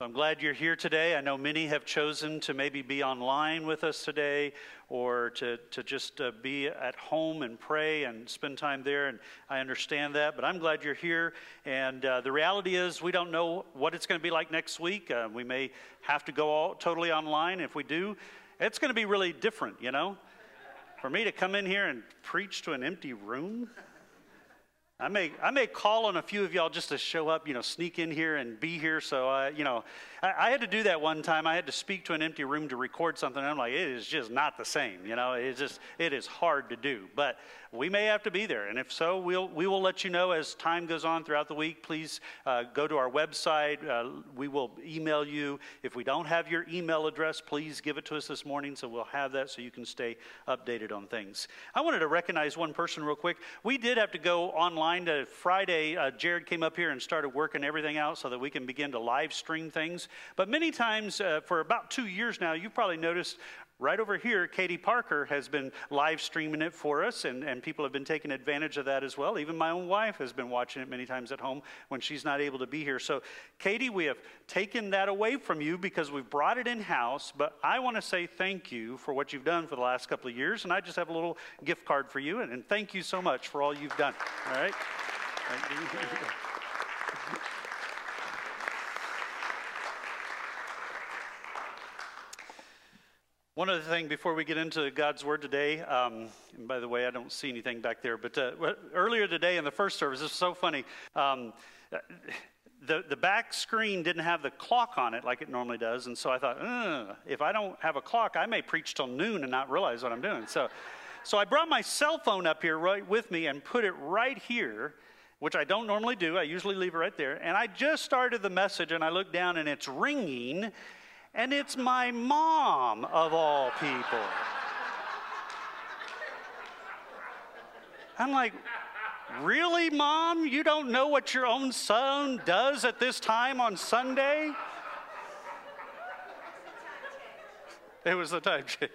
I'm glad you're here today. I know many have chosen to maybe be online with us today or to just be at home and pray and spend time there, and I understand that, but I'm glad you're here. And the reality is we don't know what it's going to be like next week. We may have to go totally online. If we do, it's going to be really different, you know. For me to come in here and preach to an empty room, I may call on a few of y'all just to show up, you know, sneak in here and be here. So, I had to do that one time. I had to speak to an empty room to record something. And I'm like, it is just not the same. You know, it is hard to do. But we may have to be there. And if so, we will let you know as time goes on throughout the week. Please go to our website. We will email you. If we don't have your email address, please give it to us this morning. So we'll have that so you can stay updated on things. I wanted to recognize one person real quick. We did have to go online. Friday, Jared came up here and started working everything out so that we can begin to live stream things. But many times, for about 2 years now, you've probably noticed right over here, Katie Parker has been live streaming it for us, and people have been taking advantage of that as well. Even my own wife has been watching it many times at home when she's not able to be here. So, Katie, we have taken that away from you because we've brought it in-house, but I want to say thank you for what you've done for the last couple of years, and I just have a little gift card for you, and thank you so much for all you've done. All right? Thank you. One other thing before we get into God's Word today, and by the way, I don't see anything back there, but earlier today in the first service, this is so funny, the back screen didn't have the clock on it like it normally does, and so I thought, if I don't have a clock, I may preach till noon and not realize what I'm doing. So I brought my cell phone up here right with me and put it right here, which I don't normally do. I usually leave it right there, and I just started the message, and I looked down, and it's ringing. And it's my mom, of all people. I'm like, really, Mom? You don't know what your own son does at this time on Sunday? It was the time change.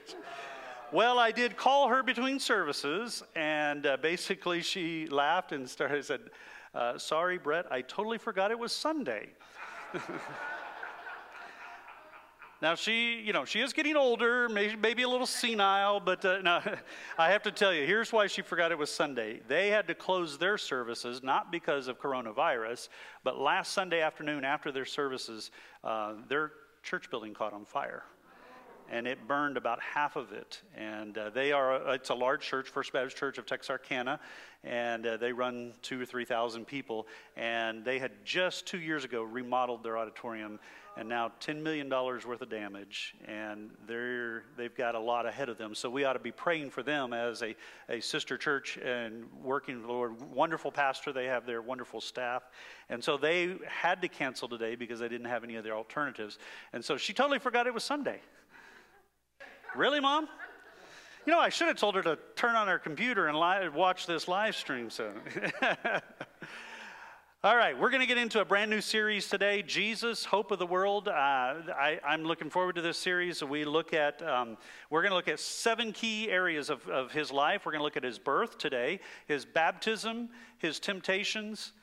Well, I did call her between services, and basically she laughed and said, sorry, Brett, I totally forgot it was Sunday. Now, she is getting older, maybe a little senile, but no, I have to tell you, here's why she forgot it was Sunday. They had to close their services, not because of coronavirus, but last Sunday afternoon after their services, their church building caught on fire. And it burned about half of it. And it's a large church, First Baptist Church of Texarkana, and they run 2,000 or 3,000 people. And they had just 2 years ago remodeled their auditorium, and now $10 million worth of damage. And they've got a lot ahead of them. So we ought to be praying for them as a sister church and working with the Lord. Wonderful pastor they have there, wonderful staff. And so they had to cancel today because they didn't have any other alternatives. And so she totally forgot it was Sunday. Really, Mom? You know, I should have told her to turn on her computer and watch this live stream. So, all right, we're going to get into a brand new series today, Jesus, Hope of the World. I'm looking forward to this series. We're going to look at 7 key areas of his life. We're going to look at his birth today, his baptism, his temptations,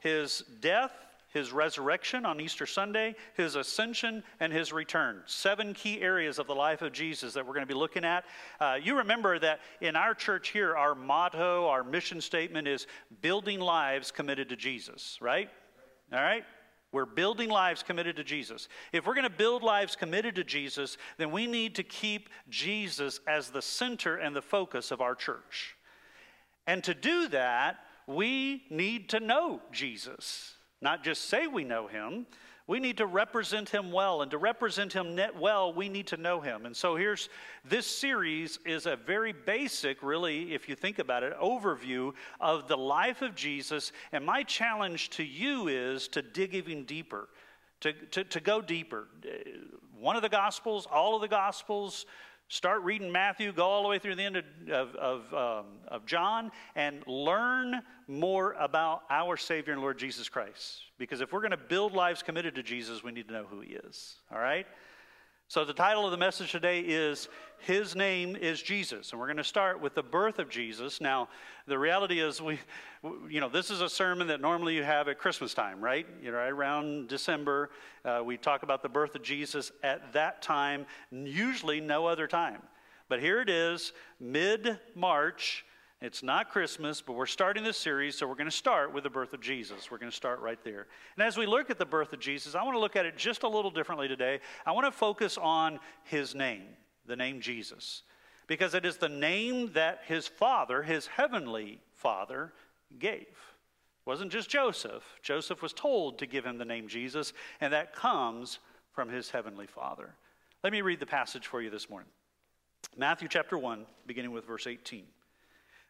his death, his resurrection on Easter Sunday, his ascension, and his return. 7 key areas of the life of Jesus that we're going to be looking at. You remember that in our church here, our motto, our mission statement is building lives committed to Jesus, right? All right? We're building lives committed to Jesus. If we're going to build lives committed to Jesus, then we need to keep Jesus as the center and the focus of our church. And to do that, we need to know Jesus. Not just say we know him, we need to represent him well, and to represent him well, we need to know him. And so this series is a very basic, really, if you think about it, overview of the life of Jesus, and my challenge to you is to dig even deeper, to go deeper. One of the Gospels, all of the Gospels, start reading Matthew, go all the way through the end of John, and learn more about our Savior and Lord Jesus Christ. Because if we're going to build lives committed to Jesus, we need to know who he is. All right? So the title of the message today is, His Name is Jesus. And we're going to start with the birth of Jesus. Now, the reality is, this is a sermon that normally you have at Christmas time, right? Right around December, we talk about the birth of Jesus at that time, usually no other time. But here it is, mid-March. It's not Christmas, but we're starting this series, so we're going to start with the birth of Jesus. We're going to start right there. And as we look at the birth of Jesus, I want to look at it just a little differently today. I want to focus on his name, the name Jesus, because it is the name that his Father, his heavenly Father, gave. It wasn't just Joseph. Joseph was told to give him the name Jesus, and that comes from his heavenly Father. Let me read the passage for you this morning. Matthew chapter 1, beginning with verse 18.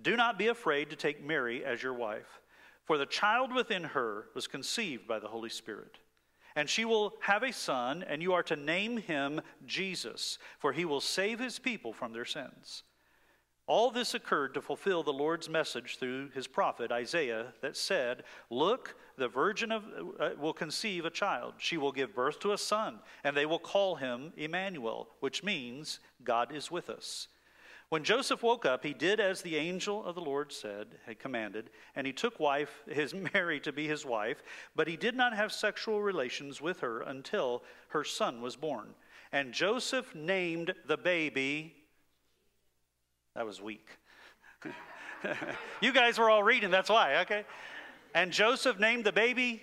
do not be afraid to take Mary as your wife, for the child within her was conceived by the Holy Spirit. And she will have a son, and you are to name him Jesus, for he will save his people from their sins. All this occurred to fulfill the Lord's message through his prophet Isaiah that said, look, the virgin will conceive a child. She will give birth to a son, and they will call him Emmanuel, which means God is with us. When Joseph woke up, he did as the angel of the Lord had commanded, and he took Mary to be his wife, but he did not have sexual relations with her until her son was born. And Joseph named the baby. That was weak. You guys were all reading, that's why, okay? And Joseph named the baby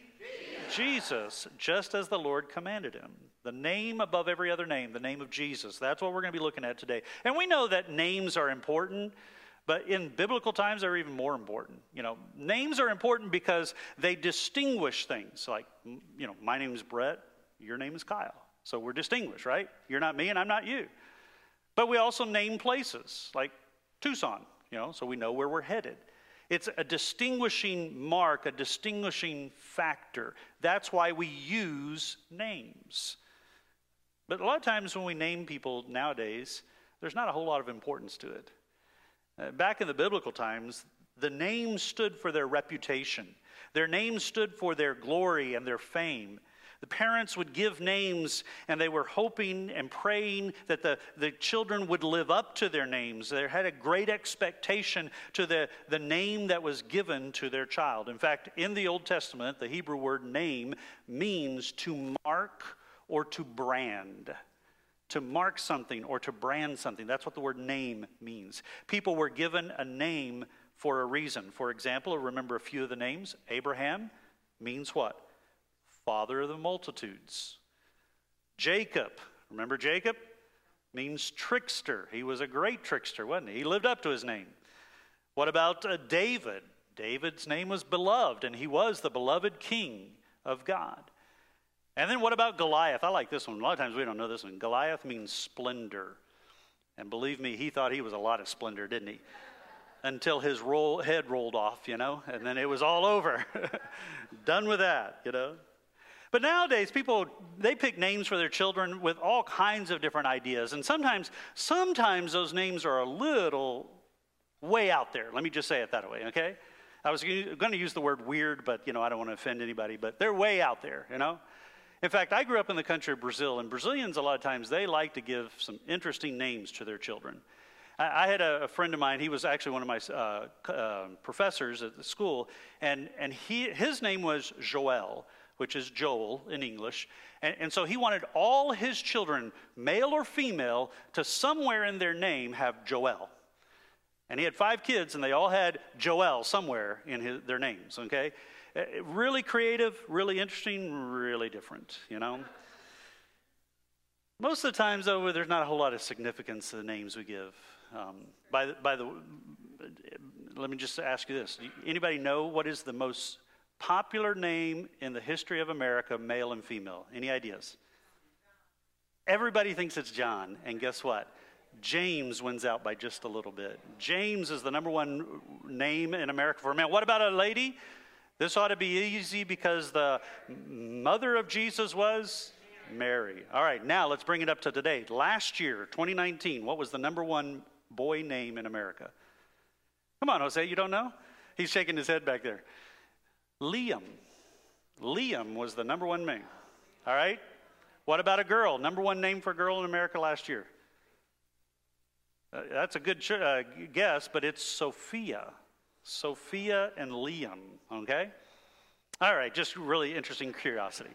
Jesus, just as the Lord commanded him. The name above every other name, the name of Jesus. That's what we're going to be looking at today. And we know that names are important, but in biblical times, they're even more important. Names are important because they distinguish things. Like, my name is Brett, your name is Kyle. So we're distinguished, right? You're not me and I'm not you. But we also name places, like Tucson, so we know where we're headed. It's a distinguishing mark, a distinguishing factor. That's why we use names. But a lot of times when we name people nowadays, there's not a whole lot of importance to it. Back in the biblical times, the name stood for their reputation. Their name stood for their glory and their fame. The parents would give names, and they were hoping and praying that the children would live up to their names. They had a great expectation to the name that was given to their child. In fact, in the Old Testament, the Hebrew word name means to mark or to brand. To mark something or to brand something. That's what the word name means. People were given a name for a reason. For example, remember a few of the names. Abraham means what? Father of the multitudes. Jacob, remember Jacob? Means trickster. He was a great trickster, wasn't he? He lived up to his name. What about David? David's name was beloved, and he was the beloved king of God. And then what about Goliath? I like this one. A lot of times we don't know this one. Goliath means splendor. And believe me, he thought he was a lot of splendor, didn't he? Until his head rolled off, and then it was all over. Done with that, But nowadays, people, they pick names for their children with all kinds of different ideas. And sometimes those names are a little way out there. Let me just say it that way, okay? I was going to use the word weird, but, I don't want to offend anybody. But they're way out there, In fact, I grew up in the country of Brazil. And Brazilians, a lot of times, they like to give some interesting names to their children. I had a friend of mine. He was actually one of my professors at the school. And his name was Joel, which is Joel in English. And so he wanted all his children, male or female, to somewhere in their name have Joel. And he had 5 kids, and they all had Joel somewhere in their names, okay? Really creative, really interesting, really different, Most of the times, though, there's not a whole lot of significance to the names we give. Let me just ask you this. Anybody know what is the most popular name in the history of America, male and female? Any ideas? Everybody thinks it's John, and guess what? James wins out by just a little bit. James is the number one name in America for a man. What about a lady? This ought to be easy because the mother of Jesus was Mary. All right, now let's bring it up to today. Last year, 2019, what was the number one boy name in America? Come on, Jose, you don't know? He's shaking his head back there. Liam. Liam was the number one name. All right? What about a girl? Number one name for a girl in America last year. That's a good guess, but it's Sophia. Sophia and Liam, okay? All right, just really interesting curiosity.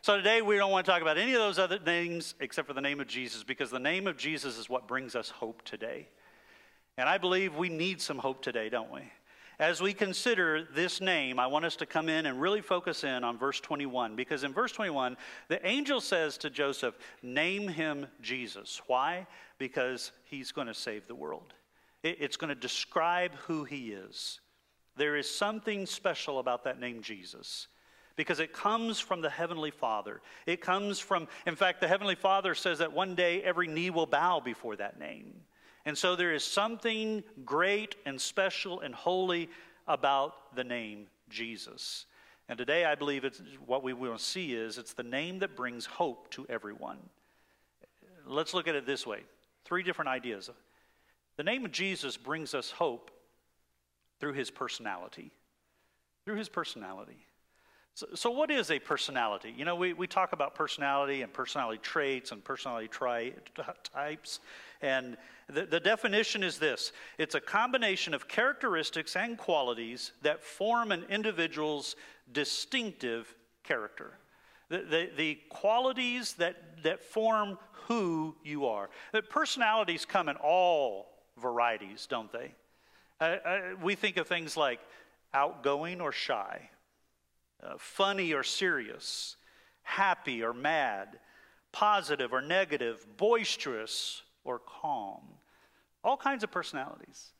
So today we don't want to talk about any of those other names except for the name of Jesus, because the name of Jesus is what brings us hope today. And I believe we need some hope today, don't we? As we consider this name, I want us to come in and really focus in on verse 21, because in verse 21, the angel says to Joseph, name him Jesus. Why? Because he's going to save the world. It's going to describe who he is. There is something special about that name Jesus, because it comes from the Heavenly Father. It comes from, in fact, the Heavenly Father says that one day every knee will bow before that name. And so there is something great and special and holy about the name Jesus. And today I believe it's what we will see is it's the name that brings hope to everyone. Let's look at it this way. Three different ideas. The name of Jesus brings us hope through his personality. Through his personality. So what is a personality? You know, we talk about personality and personality traits and personality types. And the definition is this. It's a combination of characteristics and qualities that form an individual's distinctive character. The qualities that form who you are. Personalities come in all varieties, don't they? We think of things like outgoing or shy. Funny or serious, happy or mad, positive or negative, boisterous or calm. All kinds of personalities.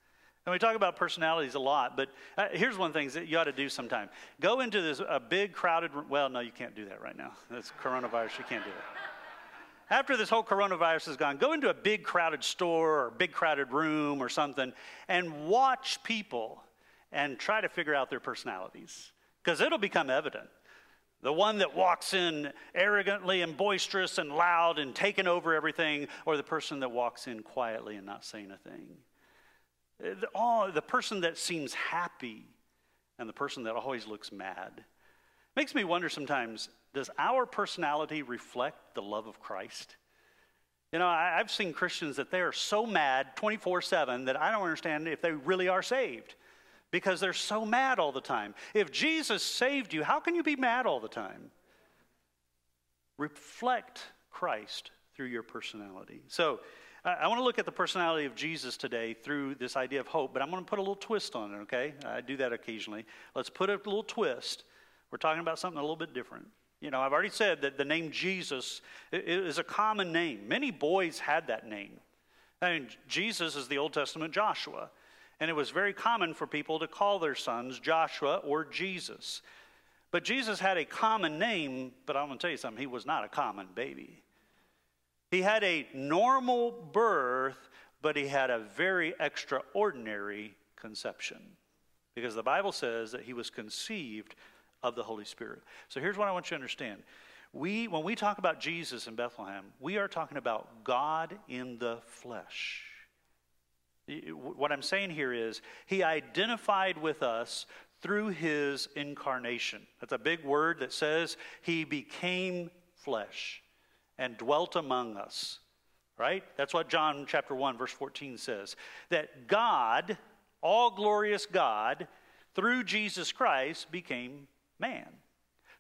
And we talk about personalities a lot, but here's one thing that you ought to do sometime. Go into a big crowded room. Well, no, you can't do that right now. That's coronavirus. You can't do that. After this whole coronavirus is gone, go into a big crowded store or big crowded room or something and watch people and try to figure out their personalities. Because it'll become evident. The one that walks in arrogantly and boisterous and loud and taking over everything, or the person that walks in quietly and not saying a thing. The person that seems happy and the person that always looks mad. Makes me wonder sometimes, does our personality reflect the love of Christ? You know, I've seen Christians that they are so mad 24/7 that I don't understand if they really are saved. Because they're so mad all the time. If Jesus saved you, how can you be mad all the time? Reflect Christ through your personality. So I want to look at the personality of Jesus today through this idea of hope, but I'm going to put a little twist on it, okay? I do that occasionally. Let's put a little twist. We're talking about something a little bit different. You know, I've already said that the name Jesus is a common name. Many boys had that name. I mean, Jesus is the Old Testament Joshua. And it was very common for people to call their sons Joshua or Jesus. But Jesus had a common name, but I'm going to tell you something. He was not a common baby. He had a normal birth, but he had a very extraordinary conception. Because the Bible says that he was conceived of the Holy Spirit. So here's what I want you to understand. When we talk about Jesus in Bethlehem, we are talking about God in the flesh. What I'm saying here is he identified with us through his incarnation. That's a big word that says he became flesh and dwelt among us, right? That's what John chapter 1 verse 14 says, that God, all glorious God, through Jesus Christ became man.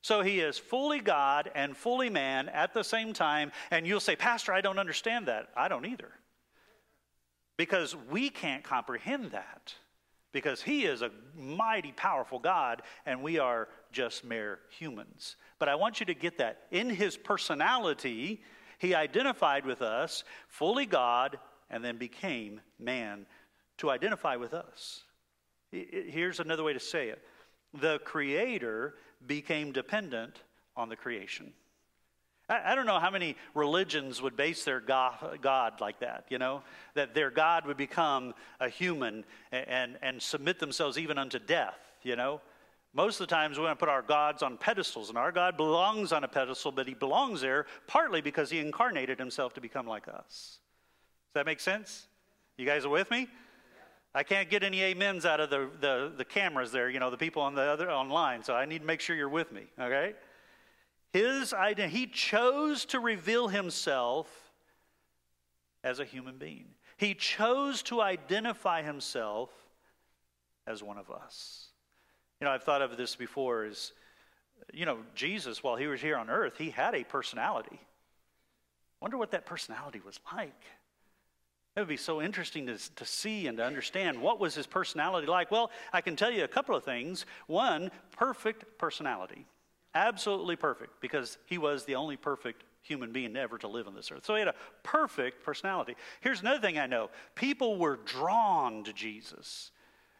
So he is fully God and fully man at the same time. And you'll say, Pastor, I don't understand that. I don't either. Because we can't comprehend that. Because he is a mighty, powerful God, and we are just mere humans. But I want you to get that. In his personality, he identified with us, fully God, and then became man to identify with us. Here's another way to say it. The Creator became dependent on the creation. I don't know how many religions would base their God like that, you know, that their God would become a human and submit themselves even unto death, you know. Most of the times we want to put our gods on pedestals, and our God belongs on a pedestal, but he belongs there partly because he incarnated himself to become like us. Does that make sense? You guys are with me? I can't get any amens out of the cameras there, you know, the people on the other online, so I need to make sure you're with me, okay? His identity, he chose to reveal himself as a human being. He chose to identify himself as one of us. You know, I've thought of this before as, you know, Jesus, while he was here on earth, he had a personality. Wonder what that personality was like. It would be so interesting to see and to understand. What was his personality like? Well, I can tell you a couple of things. One, perfect personality. Absolutely perfect, because he was the only perfect human being ever to live on this earth. So he had a perfect personality. Here's another thing I know. People were drawn to Jesus.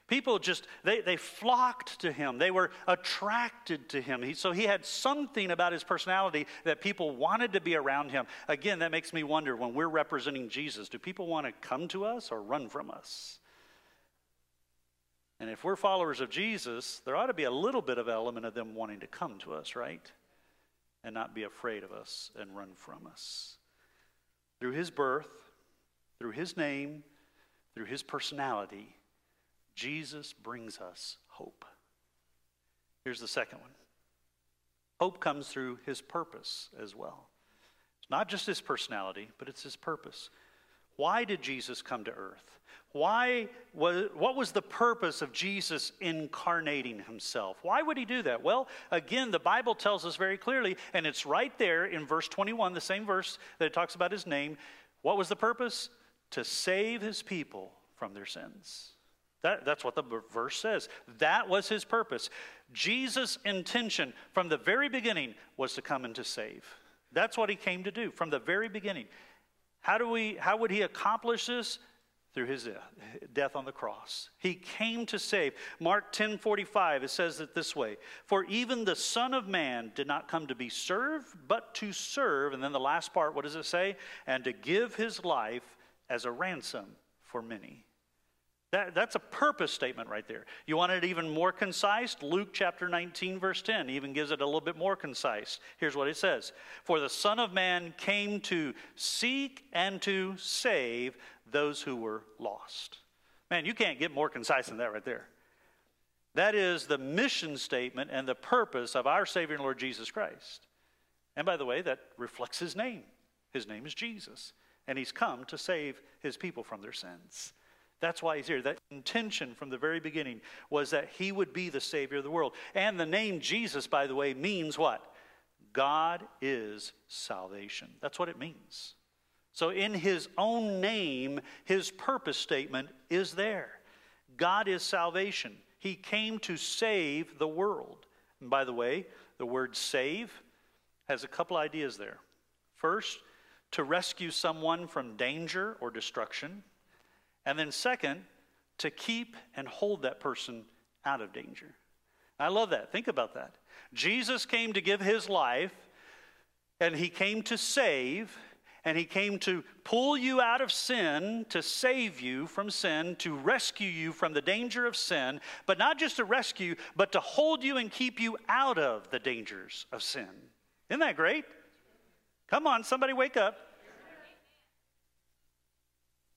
People just, they flocked to him. They were attracted to him. So he had something about his personality that people wanted to be around him. Again, that makes me wonder, when we're representing Jesus, do people want to come to us or run from us? And if we're followers of Jesus, there ought to be a little bit of element of them wanting to come to us, right? And not be afraid of us and run from us. Through his birth, through his name, through his personality, Jesus brings us hope. Here's the second one. Hope comes through his purpose as well. It's not just his personality, but it's his purpose. Why did Jesus come to earth? What was the purpose of Jesus incarnating himself? Why would he do that? Well, again, the Bible tells us very clearly, and it's right there in verse 21, the same verse that it talks about his name. What was the purpose? To save his people from their sins. That's what the verse says. That was his purpose. Jesus' intention from the very beginning was to come and to save. That's what he came to do from the very beginning. How would he accomplish this? Through his death on the cross. He came to save. Mark 10:45, it says it this way. For even the Son of Man did not come to be served, but to serve. And then the last part, what does it say? And to give his life as a ransom for many. That's a purpose statement right there. You want it even more concise? Luke chapter 19, verse 10 even gives it a little bit more concise. Here's what it says. For the Son of Man came to seek and to save those who were lost. Man, you can't get more concise than that right there. That is the mission statement and the purpose of our Savior and Lord Jesus Christ. And by the way, that reflects his name. His name is Jesus. And he's come to save his people from their sins. That's why he's here. That intention from the very beginning was that he would be the Savior of the world. And the name Jesus, by the way, means what? God is salvation. That's what it means. So in his own name, his purpose statement is there. God is salvation. He came to save the world. And by the way, the word save has a couple ideas there. First, to rescue someone from danger or destruction. And then second, to keep and hold that person out of danger. I love that. Think about that. Jesus came to give his life, and he came to save, and he came to pull you out of sin, to save you from sin, to rescue you from the danger of sin, but not just to rescue, but to hold you and keep you out of the dangers of sin. Isn't that great? Come on, somebody wake up.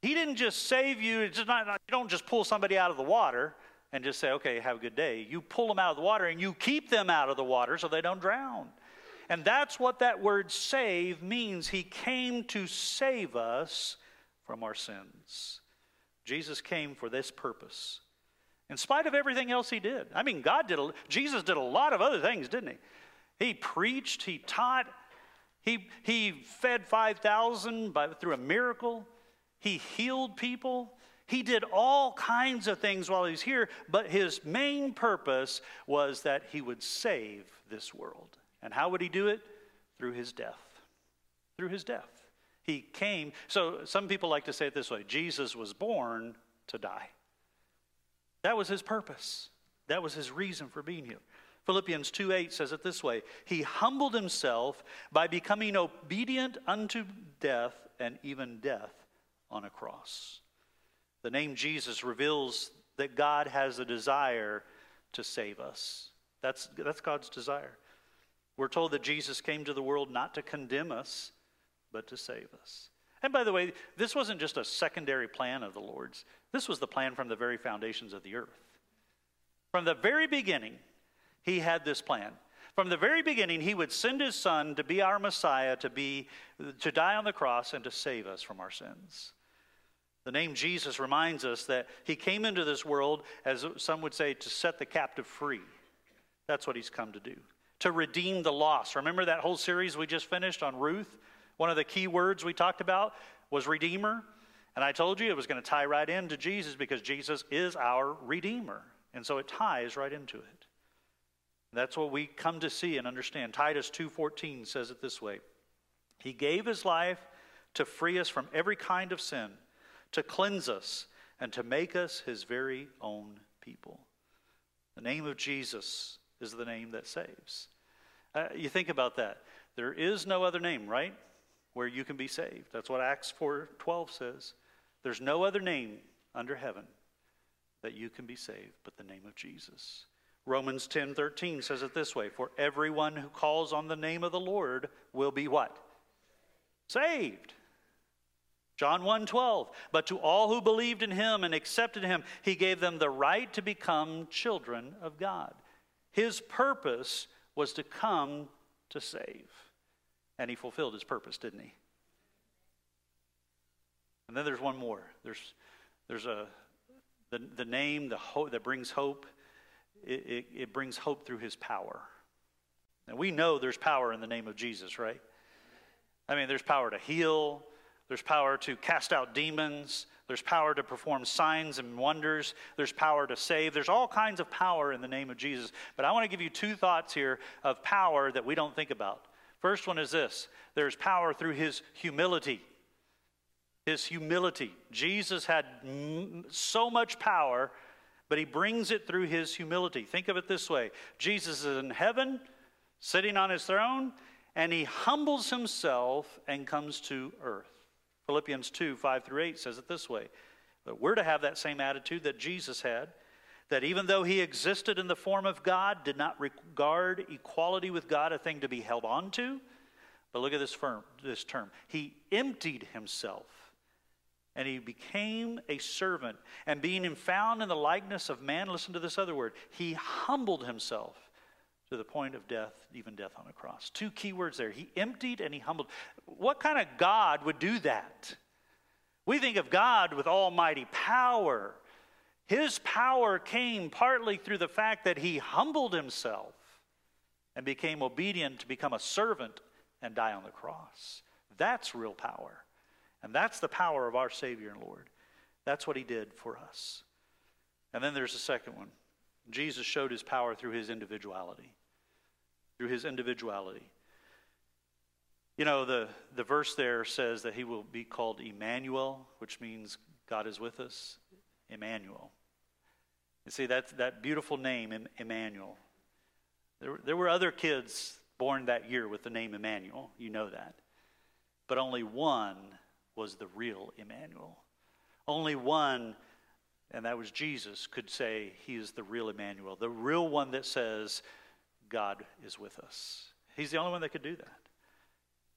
He didn't just save you. It's not, you don't just pull somebody out of the water and just say, okay, have a good day. You pull them out of the water and you keep them out of the water so they don't drown. And that's what that word save means. He came to save us from our sins. Jesus came for this purpose. In spite of everything else he did. I mean, Jesus did a lot of other things, didn't he? He preached, he taught, he fed 5,000 through a miracle. He healed people. He did all kinds of things while he was here, but his main purpose was that he would save this world. And how would he do it? Through his death. Through his death. He came. So some people like to say it this way. Jesus was born to die. That was his purpose. That was his reason for being here. Philippians 2:8 says it this way, he humbled himself by becoming obedient unto death and even death on a cross. The name Jesus reveals that God has a desire to save us. That's God's desire. We're told that Jesus came to the world not to condemn us, but to save us. And by the way, this wasn't just a secondary plan of the Lord's. This was the plan from the very foundations of the earth. From the very beginning, he had this plan. From the very beginning, he would send his son to be our Messiah, to die on the cross and to save us from our sins. The name Jesus reminds us that he came into this world, as some would say, to set the captive free. That's what he's come to do, to redeem the lost. Remember that whole series we just finished on Ruth? One of the key words we talked about was redeemer. And I told you it was going to tie right into Jesus because Jesus is our redeemer. And so it ties right into it. That's what we come to see and understand. Titus 2:14 says it this way. He gave his life to free us from every kind of sin, to cleanse us, and to make us his very own people. The name of Jesus is the name that saves. You think about that. There is no other name, right, where you can be saved. That's what Acts 4:12 says. There's no other name under heaven that you can be saved but the name of Jesus. Romans 10:13 says it this way, for everyone who calls on the name of the Lord will be what? Saved. John 1:12, but to all who believed in him and accepted him, he gave them the right to become children of God. His purpose was to come to save. And he fulfilled his purpose, didn't he? And then there's one more. There's the name, the hope that brings hope. It brings hope through his power. And we know there's power in the name of Jesus, right? I mean, there's power to heal. There's power to cast out demons. There's power to perform signs and wonders. There's power to save. There's all kinds of power in the name of Jesus. But I want to give you two thoughts here of power that we don't think about. First one is this. There's power through his humility. His humility. Jesus had so much power, but he brings it through his humility. Think of it this way. Jesus is in heaven, sitting on his throne, and he humbles himself and comes to earth. Philippians 2:5-8 says it this way. But we're to have that same attitude that Jesus had, that even though he existed in the form of God, did not regard equality with God a thing to be held on to. But look at this term. He emptied himself. And he became a servant, and being found in the likeness of man, listen to this other word, he humbled himself to the point of death, even death on a cross. Two key words there. He emptied and he humbled. What kind of God would do that? We think of God with almighty power. His power came partly through the fact that he humbled himself and became obedient to become a servant and die on the cross. That's real power. And that's the power of our Savior and Lord. That's what he did for us. And then there's the second one. Jesus showed his power through his individuality. Through his individuality. You know, the verse there says that he will be called Emmanuel, which means God is with us. Emmanuel. You see, that's that beautiful name, Emmanuel. There were other kids born that year with the name Emmanuel. You know that. But only one was the real Emmanuel. Only one, and that was Jesus, could say he is the real Emmanuel, the real one that says God is with us. He's the only one that could do that.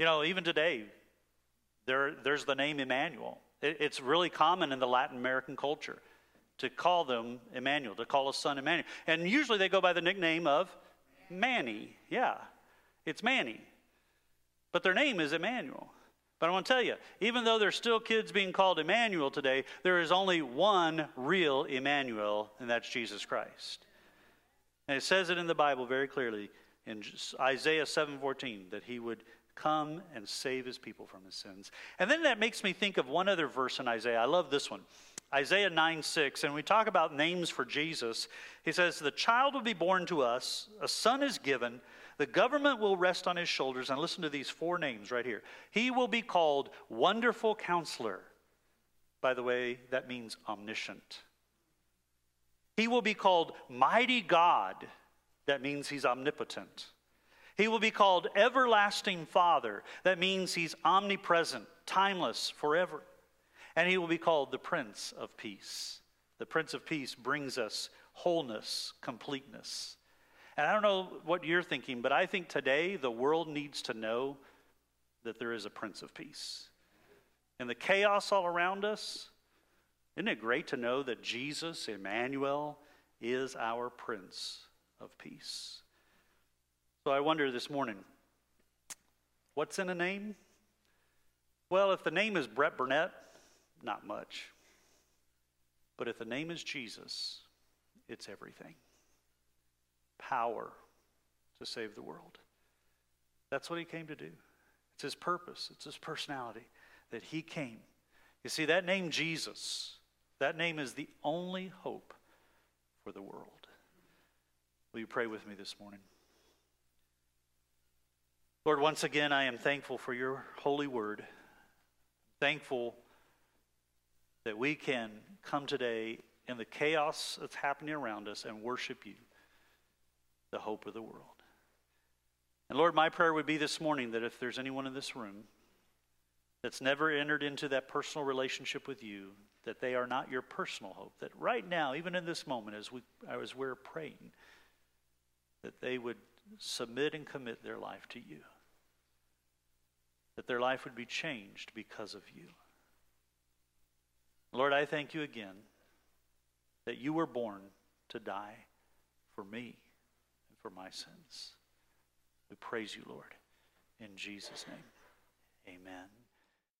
You know, even today, there's the name Emmanuel. It's really common in the Latin American culture to call them Emmanuel, to call a son Emmanuel. And usually they go by the nickname of Manny. Yeah, it's Manny. But their name is Emmanuel. But I want to tell you, even though there's still kids being called Emmanuel today, there is only one real Emmanuel, and that's Jesus Christ. And it says it in the Bible very clearly in Isaiah 7:14 that he would come and save his people from his sins. And then that makes me think of one other verse in Isaiah. I love this one. Isaiah 9:6, and we talk about names for Jesus. He says, the child will be born to us, a son is given, the government will rest on his shoulders. And listen to these four names right here. He will be called Wonderful Counselor. By the way, that means omniscient. He will be called Mighty God. That means he's omnipotent. He will be called Everlasting Father. That means he's omnipresent, timeless, forever. And he will be called the Prince of Peace. The Prince of Peace brings us wholeness, completeness. And I don't know what you're thinking, but I think today the world needs to know that there is a Prince of Peace. And the chaos all around us, isn't it great to know that Jesus, Emmanuel, is our Prince of Peace? So I wonder this morning, what's in a name? Well, if the name is Brett Burnett, not much. But if the name is Jesus, it's everything. Power to save the world. That's what he came to do. It's his purpose. It's his personality that he came. You see, that name Jesus, that name is the only hope for the world. Will you pray with me this morning? Lord, once again, I am thankful for your holy word. Thankful that we can come today in the chaos that's happening around us and worship you, the hope of the world. And Lord, my prayer would be this morning that if there's anyone in this room that's never entered into that personal relationship with you, that they are not your personal hope, that right now, even in this moment as we're praying, that they would submit and commit their life to you, that their life would be changed because of you. Lord, I thank you again that you were born to die for me and for my sins. We praise you, Lord, in Jesus' name. Amen.